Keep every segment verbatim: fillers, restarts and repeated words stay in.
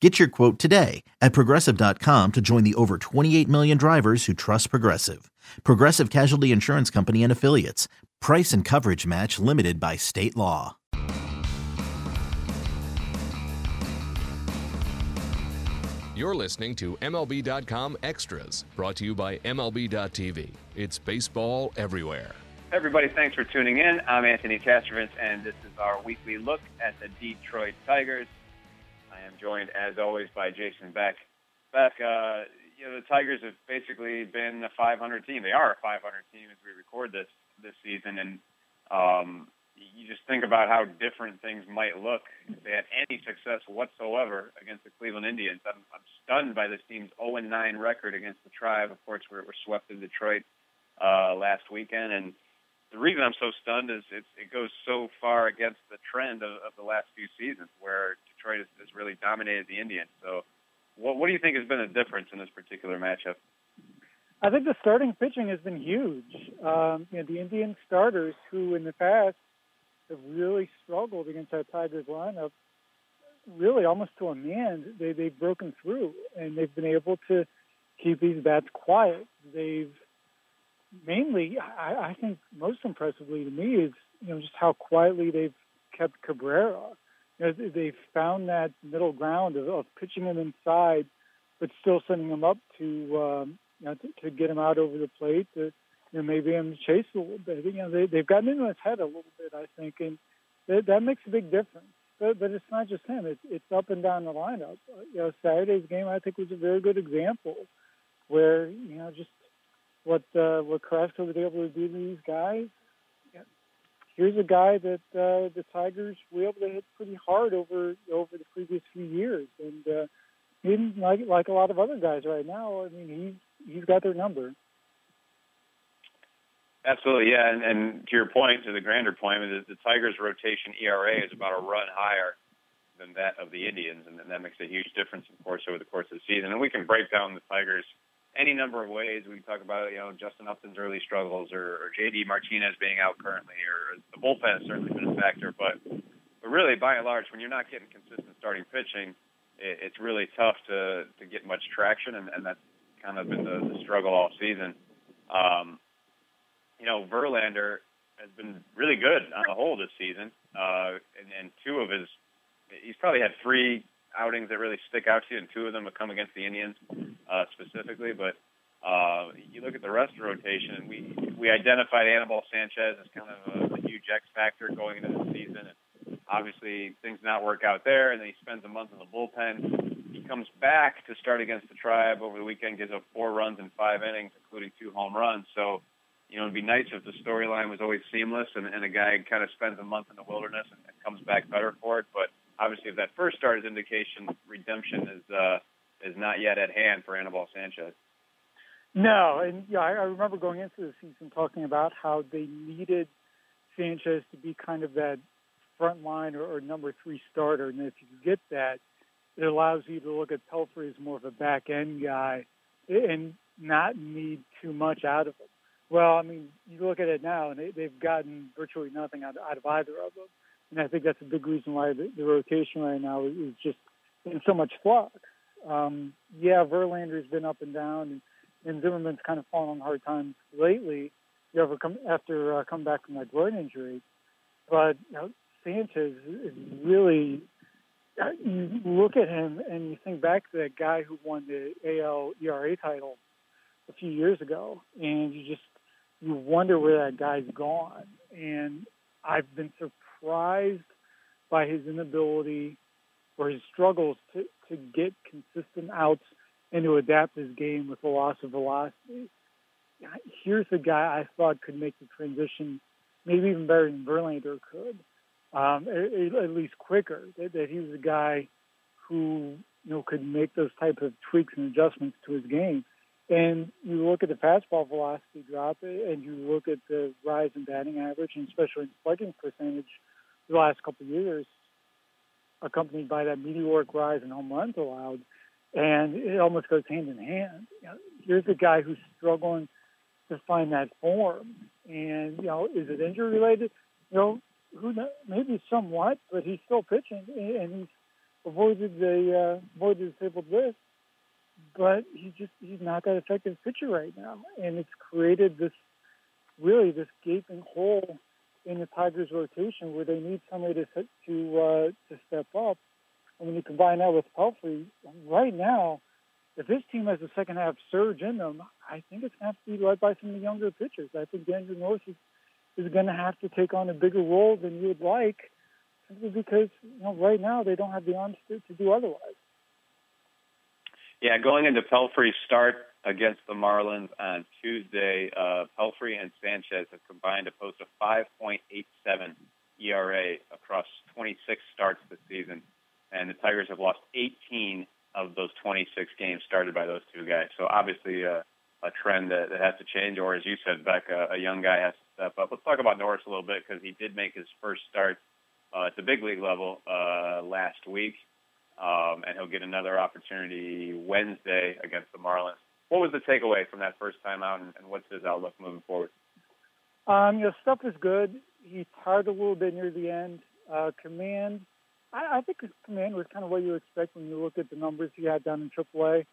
Get your quote today at Progressive dot com to join the over twenty-eight million drivers who trust Progressive. Progressive Casualty Insurance Company and Affiliates. Price and coverage match limited by state law. You're listening to M L B dot com Extras, brought to you by M L B dot T V. It's baseball everywhere. Everybody, thanks for tuning in. I'm Anthony Castrovince, and this is our weekly look at the Detroit Tigers. I am joined, as always, by Jason Beck. Beck, uh, you know, the Tigers have basically been a five hundred team. They are a five hundred team as we record this this season, and um, you just think about how different things might look if they had any success whatsoever against the Cleveland Indians. I'm, I'm stunned by this team's oh and nine record against the Tribe. Of course, we were swept in Detroit uh, last weekend, and the reason I'm so stunned is it's, it goes so far against the trend of, of the last few seasons where Detroit has, has really dominated the Indians. So what, what do you think has been the difference in this particular matchup? I think the starting pitching has been huge. Um, you know, the Indian starters who in the past have really struggled against our Tigers lineup, really almost to a man, they, they've broken through and they've been able to keep these bats quiet. They've mainly, I, I think most impressively to me is, you know, just how quietly they've kept Cabrera. You know, they've found that middle ground of, of pitching him inside, but still sending him up to, um, you know, to, to get him out over the plate, to, you know, maybe him chase a little bit. You know, they, they've gotten into his head a little bit, I think, and that, that makes a big difference. But, but it's not just him. It's, it's up and down the lineup. You know, Saturday's game, I think, was a very good example where, you know, just What uh, what Carrasco was able to do to these guys. Yeah. Here's a guy that uh, the Tigers were able to hit pretty hard over over the previous few years, and uh, even like like a lot of other guys right now, I mean, he's he's got their number. Absolutely, yeah, and, and to your point, to the grander point, the, the Tigers' rotation E R A is about a run higher than that of the Indians, and that makes a huge difference, of course, over the course of the season. And we can break down the Tigers any number of ways. We can talk about, you know, Justin Upton's early struggles, or, or J D Martinez being out currently, or the bullpen has certainly been a factor. But, but really, by and large, when you're not getting consistent starting pitching, it, it's really tough to, to get much traction, and, and that's kind of been the, the struggle all season. Um, you know, Verlander has been really good on the whole this season, uh, and, and two of his – he's probably had three – outings that really stick out to you, and two of them have come against the Indians uh, specifically. But uh, you look at the rest of the rotation, and we, we identified Anibal Sanchez as kind of a, a huge X factor going into the season. And obviously, things not work out there, and then he spends a month in the bullpen. He comes back to start against the Tribe over the weekend, gives up four runs in five innings, including two home runs. So, you know, it'd be nice if the storyline was always seamless, and, and a guy kind of spends a month in the wilderness and, and comes back better for it. But obviously, if that first start is indication, redemption is uh, is not yet at hand for Anibal Sanchez. No, and yeah, I, I remember going into the season talking about how they needed Sanchez to be kind of that front line or, or number three starter, and if you get that, it allows you to look at Pelfrey as more of a back end guy and not need too much out of him. Well, I mean, you look at it now, and they, they've gotten virtually nothing out, out of either of them. And I think that's a big reason why the, the rotation right now is just in so much flux. Um, yeah, Verlander's been up and down, and, and Zimmerman's kind of fallen on hard times lately you know, come, after uh, come back from that groin injury. But you know, Sanchez is really, you look at him and you think back to that guy who won the A L E R A title a few years ago, and you just you wonder where that guy's gone. And I've been surprised. surprised by his inability or his struggles to, to get consistent outs and to adapt his game with the loss of velocity. Here's a guy I thought could make the transition maybe even better than Verlander could, um, at, at least quicker, that, that he was a guy who, you know, could make those types of tweaks and adjustments to his game. And you look at the fastball velocity drop, and you look at the rise in batting average, and especially in slugging percentage the last couple of years, accompanied by that meteoric rise in home runs allowed, and it almost goes hand in hand. You know, here's a guy who's struggling to find that form. And, you know, is it injury-related? You know, who knows? Maybe somewhat, but he's still pitching, and he's avoided the uh, avoided the disabled list. But he just, he's not that effective pitcher right now. And it's created this, really, this gaping hole in the Tigers' rotation where they need somebody to to, uh, to step up. And when you combine that with Pelfrey, right now, if this team has a second-half surge in them, I think it's going to have to be led by some of the younger pitchers. I think Andrew Norris is, is going to have to take on a bigger role than you would like, simply because, you know, right now they don't have the arms to, to do otherwise. Yeah, going into Pelfrey's start against the Marlins on Tuesday, uh, Pelfrey and Sanchez have combined to post a five point eight seven E R A across twenty-six starts this season, and the Tigers have lost eighteen of those twenty-six games started by those two guys. So obviously uh, a trend that, that has to change, or as you said, Beck, a, a young guy has to step up. Let's talk about Norris a little bit, because he did make his first start uh, at the big league level uh, last week. Um, and he'll get another opportunity Wednesday against the Marlins. What was the takeaway from that first time out, and, and what's his outlook moving forward? Um, you know, stuff is good. He tired a little bit near the end. Uh, command, I, I think his command was kind of what you expect when you look at the numbers he had down in Triple A.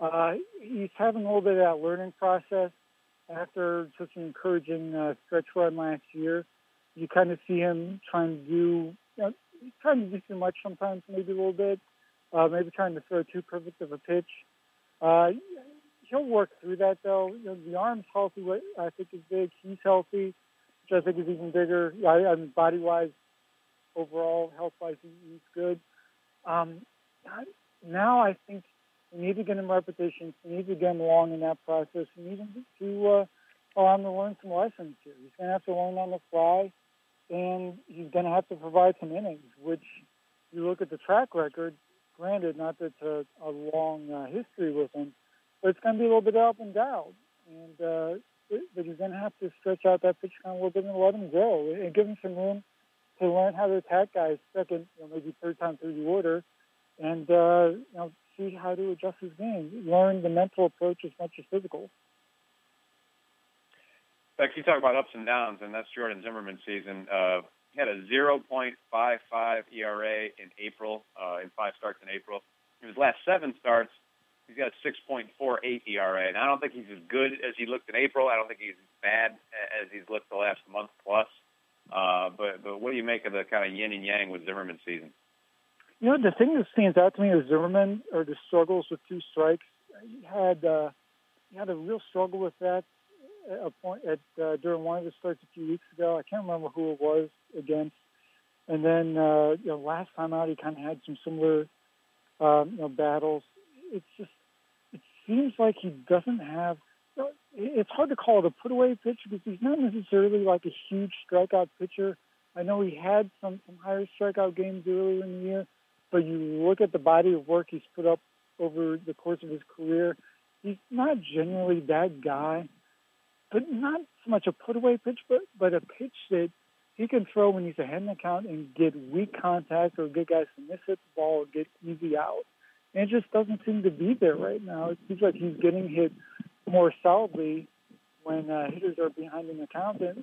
Uh, he's having a little bit of that learning process after such an encouraging uh, stretch run last year. You kind of see him trying to do, you know, he's trying to do too much sometimes, maybe a little bit, uh, maybe trying to throw too perfect of a pitch. Uh, he'll work through that, though. You know, the arm's healthy, what I think is big. He's healthy, which I think is even bigger. I, I mean, body-wise, overall, health-wise, he's good. Um, now I think we need to get him repetitions. We need to get him long in that process. We need him to uh, allow him to learn some lessons here. He's going to have to learn on the fly. And he's going to have to provide some innings, which you look at the track record, granted, not that it's a, a long uh, history with him, but it's going to be a little bit up and down. And uh, but you're going to have to stretch out that pitch count a little bit and let him go and give him some room to learn how to attack guys second, you know, maybe third time through the order, and uh, you know, see how to adjust his game, learn the mental approach as much as physical. In fact, you talk about ups and downs, and that's Jordan Zimmerman's season. Uh, he had a zero point five five E R A in April, uh, in five starts in April. In his last seven starts, he's got a six point four eight E R A, and I don't think he's as good as he looked in April. I don't think he's as bad as he's looked the last month plus. Uh, but, but what do you make of the kind of yin and yang with Zimmerman's season? You know, the thing that stands out to me with Zimmerman are the struggles with two strikes. He had, uh, he had a real struggle with that. A point at uh, during one of the starts a few weeks ago, I can't remember who it was against. And then uh, you know, last time out, he kind of had some similar um, you know, battles. It's just, it seems like he doesn't have. You know, it's hard to call it a put-away pitch because he's not necessarily like a huge strikeout pitcher. I know he had some, some higher strikeout games earlier in the year, but you look at the body of work he's put up over the course of his career, he's not generally that guy. But not so much a put-away pitch, but, but a pitch that he can throw when he's ahead in the count and get weak contact or get guys to miss hit the ball or get easy out. And it just doesn't seem to be there right now. It seems like he's getting hit more solidly when uh, hitters are behind in the count than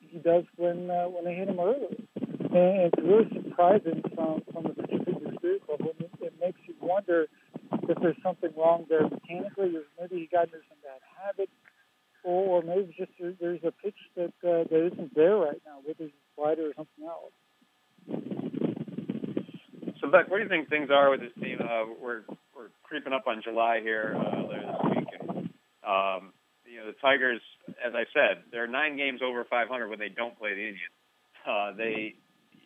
he does when uh, when they hit him early. And it's really surprising from, from the particular experience level. It, it makes you wonder if there's something wrong there mechanically, or maybe he got into some bad habits. Or maybe just there's a pitch that uh, that isn't there right now, whether it's a slider or something else. So, Beck, where do you think things are with this team? Uh, we're we're creeping up on July here uh, later this week, and um, you know, the Tigers, as I said, they're nine games over five hundred when they don't play the Indians. Uh, they,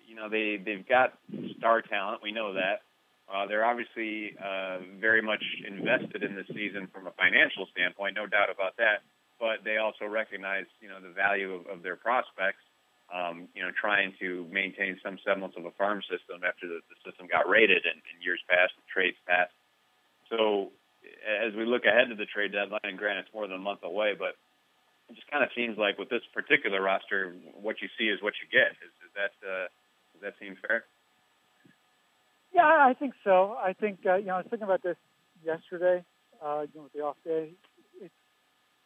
you know, they they've got star talent. We know that. Uh, they're obviously uh, very much invested in this season from a financial standpoint, no doubt about that. But they also recognize, you know, the value of, of their prospects, um, you know, trying to maintain some semblance of a farm system after the, the system got raided in, in years past, trades past. So as we look ahead to the trade deadline, and granted it's more than a month away, but it just kind of seems like with this particular roster, what you see is what you get. Is, is that uh, does that seem fair? Yeah, I think so. I think uh, you know I was thinking about this yesterday. Uh, you know, with the off day, it's,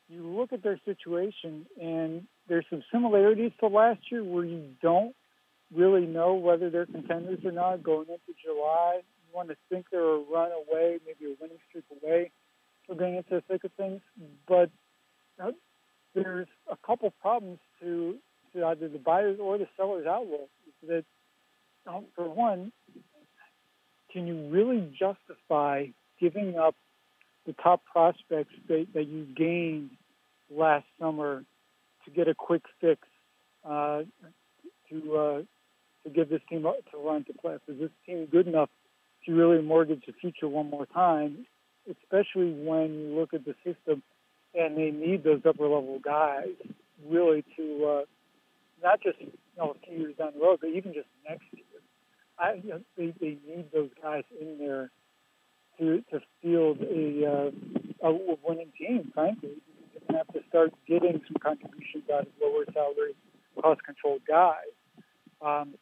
you look at their situation, and there's some similarities to last year where you don't really know whether they're contenders or not going into July. You want to think they're a run away, maybe a winning streak away from going into the thick of things, but uh, there's a couple problems to, to either the buyers or the sellers' outlook. That, um, for one, can you really justify giving up the top prospects that, that you gained last summer to get a quick fix uh, to uh, to give this team to run to playoffs? Is this team good enough to really mortgage the future one more time, especially when you look at the system and they need those upper-level guys really to uh, not just, you know, a few years down the road, but even just next year. I, you know, they, they need those guys in there to, to field a, uh, a winning team, frankly. You're going to have to start getting some contributions out of lower salary, cost-controlled guys. Um,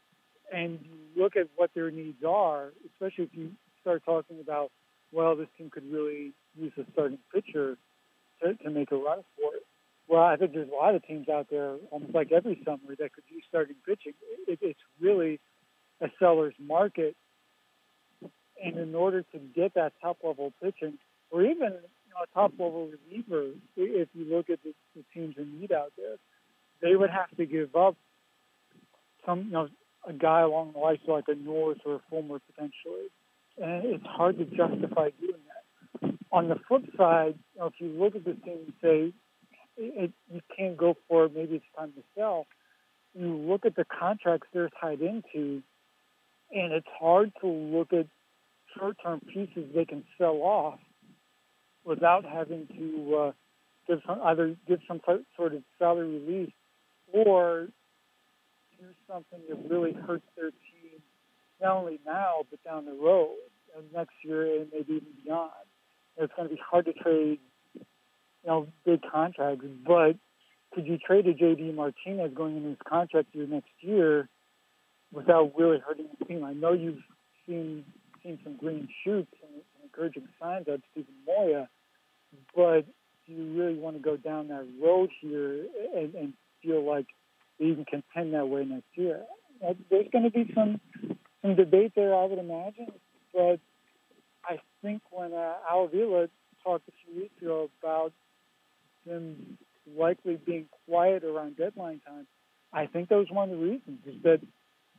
and you look at what their needs are, especially if you start talking about, well, this team could really use a starting pitcher to, to make a run for it. Well, I think there's a lot of teams out there, almost like every summer, that could use starting pitching. It, it's really a seller's market. And in order to get that top-level pitching, or even, you know, a top-level reliever, if you look at the, the teams in need out there, they would have to give up some, you know, a guy along the lines like a North or a Fulmer potentially. And it's hard to justify doing that. On the flip side, you know, if you look at this team and say, it, it, you can't go for it, maybe it's time to sell, you look at the contracts they're tied into, and it's hard to look at short-term pieces they can sell off without having to uh, give some, either give some sort of salary relief or do something that really hurts their team, not only now but down the road and next year and maybe even beyond. It's going to be hard to trade, you know, big contracts, but could you trade a J D. Martinez going into his contract year next year without really hurting the team? I know you've seen seen some green shoots and encouraging signs out of Steven Moya, but do you really want to go down that road here and, and feel like they even contend that way next year? There's going to be some some debate there, I would imagine, but I think when uh, Al Vila talked a few weeks ago about them likely being quiet around deadline time, I think that was one of the reasons, is that, you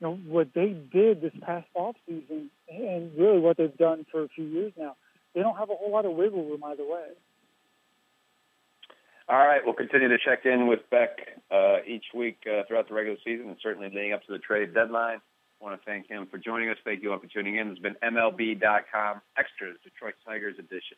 know, what they did this past offseason and really what they've done for a few years now, they don't have a whole lot of wiggle room either way. All right, we'll continue to check in with Beck uh, each week uh, throughout the regular season and certainly leading up to the trade deadline. I want to thank him for joining us. Thank you all for tuning in. This has been M L B dot com Extras, Detroit Tigers edition.